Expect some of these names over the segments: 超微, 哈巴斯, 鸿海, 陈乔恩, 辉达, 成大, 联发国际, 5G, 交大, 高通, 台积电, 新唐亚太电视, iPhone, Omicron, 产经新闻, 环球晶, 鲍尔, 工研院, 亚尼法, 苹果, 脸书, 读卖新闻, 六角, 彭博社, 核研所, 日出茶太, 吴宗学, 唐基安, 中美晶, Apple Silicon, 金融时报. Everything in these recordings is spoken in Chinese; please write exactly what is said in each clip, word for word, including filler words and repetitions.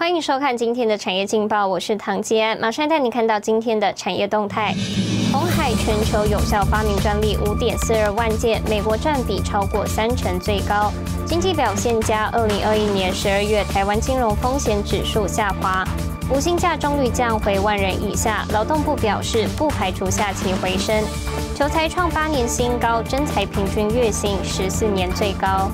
欢迎收看今天的产业劲报，我是唐基安，马上带你看到今天的产业动态。鸿海全球有效发明专利 五点四二万件，美国占比超过三成，最高。经济表现佳， 二零二一年十二月台湾金融风险指数下滑，无薪假终于降回万人以下，劳动部表示不排除下期回升。求财创八年新高，真才平均月薪十四年最高。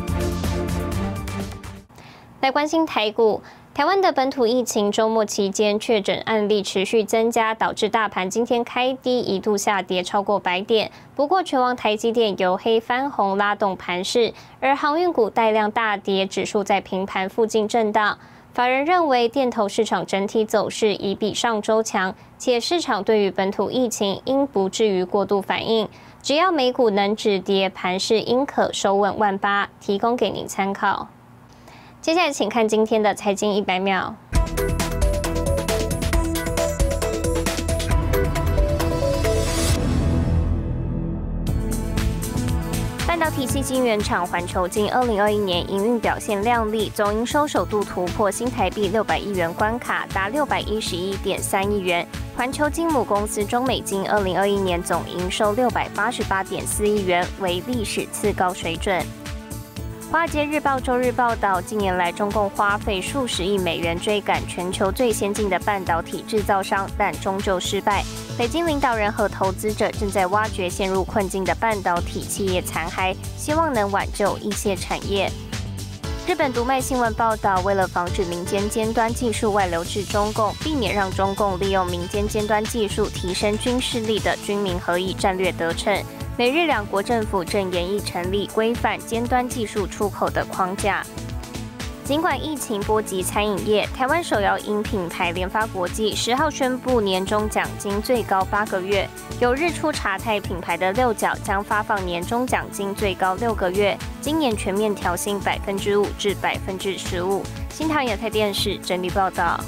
来关心台股，台湾的本土疫情周末期间确诊案例持续增加，导致大盘今天开低，一度下跌超过百点。不过，全网台积电由黑翻红拉动盘势，而航运股带量大跌，指数在平盘附近震荡。法人认为，电投市场整体走势已比上周强，且市场对于本土疫情应不至于过度反应。只要美股能止跌，盘势应可收稳万八，提供给您参考。接下来，请看今天的财经一百秒。半导体系晶圆厂环球晶二零二一年营运表现亮丽，总营收首度突破新台币六百亿元关卡，达六百一十一点三亿元。环球晶母公司中美晶二零二一年总营收六百八十八点四亿元，为历史次高水准。华尔街日报周日报道，近年来中共花费数十亿美元追赶全球最先进的半导体制造商，但终究失败。北京领导人和投资者正在挖掘陷入困境的半导体企业残骸，希望能挽救一些产业。日本读卖新闻报道，为了防止民间尖端技术外流至中共，避免让中共利用民间尖端技术提升军事力的军民合议战略得逞。美日两国政府正研议成立规范尖端技术出口的框架。尽管疫情波及餐饮业，台湾手摇饮品牌联发国际十号宣布年终奖金最高八个月，有日出茶太品牌的六角将发放年终奖金最高六个月，今年全面调薪百分之五至百分之十五。新唐亚太电视整理报道。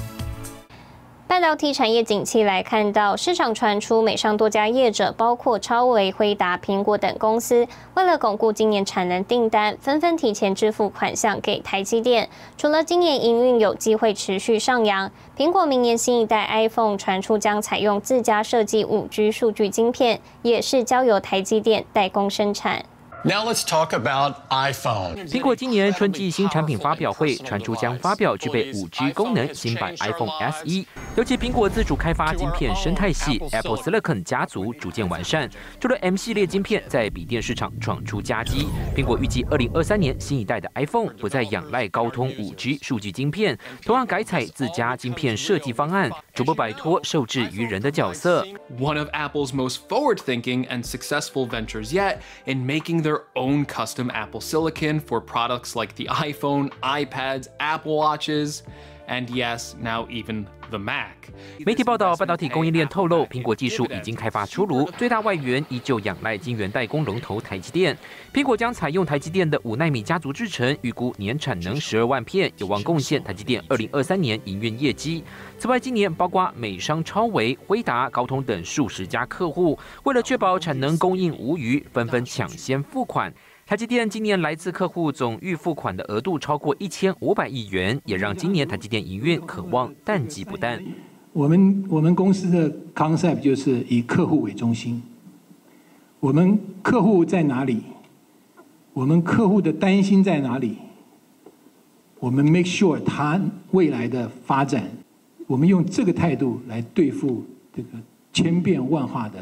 半导体产业景气来看到，市场传出美商多家业者，包括超微、辉达、苹果等公司，为了巩固今年产能订单，纷纷提前支付款项给台积电。除了今年营运有机会持续上扬，苹果明年新一代 iPhone 传出将采用自家设计 五 G 数据晶片，也是交由台积电代工生产。Now let's talk about iPhone。 苹果今年春季新产品发表会传出将发表具备 五 G 功能新版 iPhone S E， 尤其苹果自主开发晶片生态系 Apple Silicon 家族逐渐完善，除了 M 系列晶片在笔电市场闯出佳绩，苹果预计二零二三年新一代的 iPhone 不再仰赖高通 五 G 数据晶片，同样改采自家晶片设计方案，逐步摆脱受制于人的角色。One of Apple's most forward-thinking and successful ventures yet in making the their own custom Apple Silicon for products like the iPhone, iPads, Apple Watches, and yes, now even the Mac。 媒体报道，半导体供应链透露，苹果技术已经开发出炉，最大外援依旧仰赖晶圆代工龙头台积电。苹果将采用台积电的五奈米家族制程，预估年产能十二万片，有望贡献台积电二零二三年营运业绩。此外，今年包括美商超微、辉达、高通等数十家客户，为了确保产能供应无虞，纷纷抢先付款。台积电今年来自客户总预付款的额度超过一千五百亿元，也让今年台积电营运可望淡季不淡。我们我们公司的 concept 就是以客户为中心，我们客户在哪里，我们客户的担心在哪里，我们 make sure 他未来的发展。我们用这个态度来对付这个千变万化的、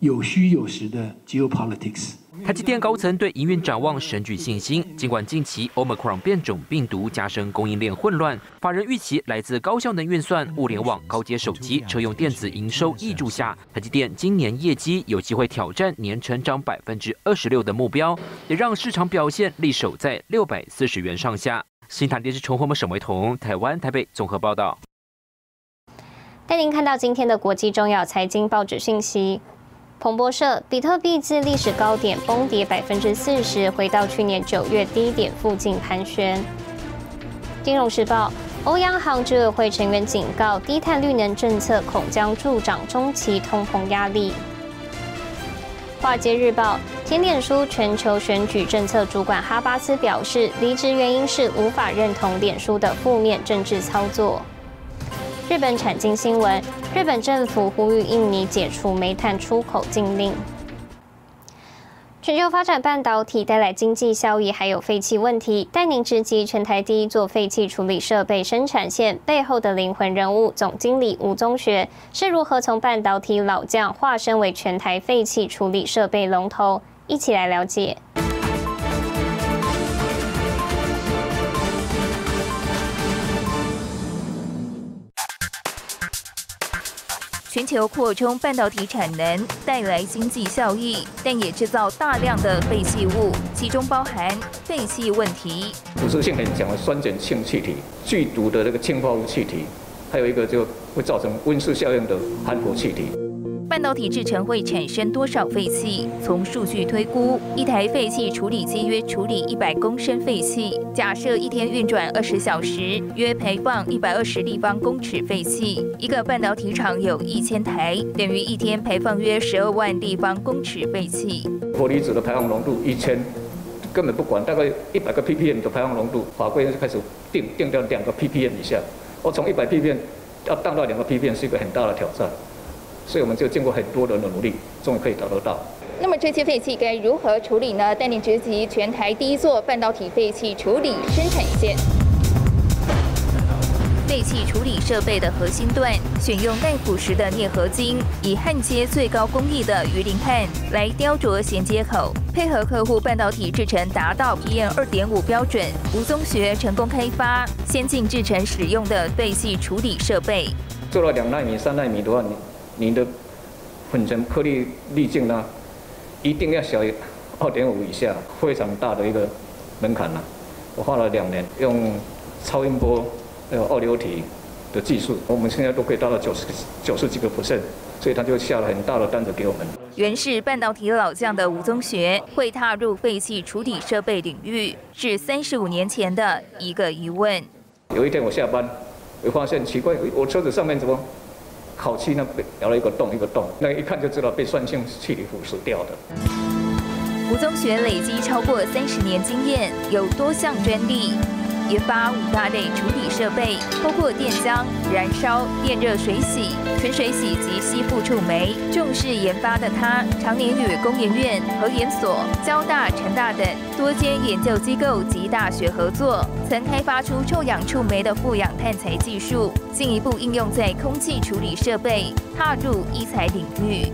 有虚有实的 geopolitics。台积电高层对营运展望深具信心，尽管近期 Omicron 变种病毒加深供应链混乱，法人预期来自高效能运算、物联网、高阶手机、车用电子营收挹注下，台积电今年业绩有机会挑战年成长百分之二十六的目标，也让市场表现力守在六百四十元上下。新唐电视陈宏文、沈维彤，台湾台北综合报道。带您看到今天的国际重要财经报纸讯息。彭博社，比特币自历史高点崩跌百分之四十，回到去年九月低点附近盘旋。金融时报，欧央行执委会成员警告，低碳绿能政策恐将助长中期通膨压力。华尔街日报，前脸书全球选举政策主管哈巴斯表示，离职原因是无法认同脸书的负面政治操作。日本产经新闻，日本政府呼吁印尼解除煤炭出口禁令。 全球发展半导体带来经济效益，还有废气问题。带您直击全台第一座废气处理设备生产线背后的灵魂人物——总经理吴宗学，是如何从半导体老将化身为全台废气处理设备龙头？一起来了解。 全球扩充半导体产能带来经济效益，但也制造大量的废弃物，其中包含废气问题。腐蚀性很强的酸碱性气体、剧毒的这个氰化物气体，还有一个就会造成温室效应的含氟气体。半导体制程会产生多少废气？从数据推估，一台废气处理机约处理一百公升废气，假设一天运转二十小时，约排放一百二十立方公尺废气。 一个半导体厂有一千台，等于一天排放约十二万立方公尺废气。氟离子的排放浓度一千，根本不管，大概一百个 ppm 的排放浓度，法规就开始定定到两个 ppm 以下。我从一百 ppm 要降到两个 ppm 是一个很大的挑战，所以我们就经过很多人的努力，终于可以达得到。 那么这些废气该如何处理呢？带您直击全台第一座半导体废气处理生产线。废气处理设备的核心段选用耐腐蚀的镍合金，以焊接最高工艺的鱼鳞焊来雕琢衔接口，配合客户半导体制程达到 P M 二点五 标准。吴宗学成功开发先进制程使用的废气处理设备。做了两纳米、三纳米的话，你你的混成颗粒粒径呢？ 一定要小于 二点五 以下，非常大的一个门槛了。我花了两年，用超音波还有二流体的技术，我们现在都可以达到九十九十几个 percent， 所以他就下了很大的单子给我们。原是半导体老将的吴宗学，会踏入废气处理设备领域，是三十五年前的一个疑问。有一天我下班，我发现奇怪，我车子上面怎么？ 烤漆呢，被咬了一个洞一个洞，那一看就知道被酸性气体腐蚀掉的。吴宗学累积超过三十年经验，有多项专利，研发五大类处理设备，包括电浆、燃烧、电热水洗、纯水洗及吸附触媒。重视研发的他，常年与工研院、核研所、交大、成大等多间研究机构及大学合作。 曾开发出臭氧触媒的富氧碳材技术，进一步应用在空气处理设备，踏入医材领域。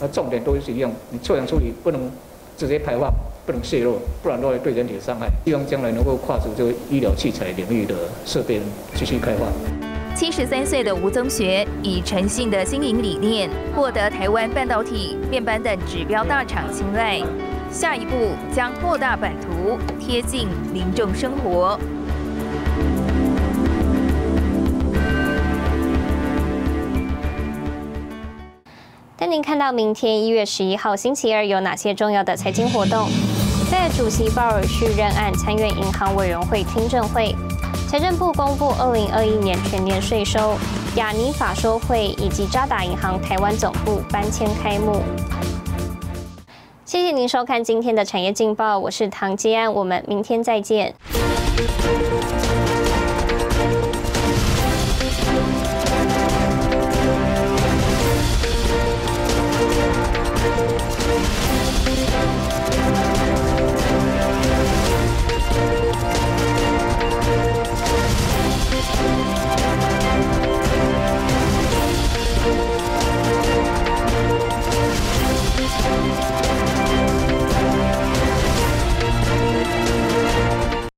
那重点都是一样，你臭氧处理不能直接排放，不能泄漏，不然的话对人体伤害。希望将来能够跨足这个医疗器材领域的设备继续开发。 七十三岁的吴宗学以诚信的经营理念，获得台湾半导体、面板等指标大厂青睐。下一步将扩大版图，贴近民众生活。带您看到明天一月十一号星期二有哪些重要的财经活动？在主席鲍尔续任案参院银行委员会听证会。 财政部公布二零二一年全年税收，亚尼法说会以及渣打银行台湾总部搬迁开幕。谢谢您收看今天的产业劲报，我是唐基安，我们明天再见。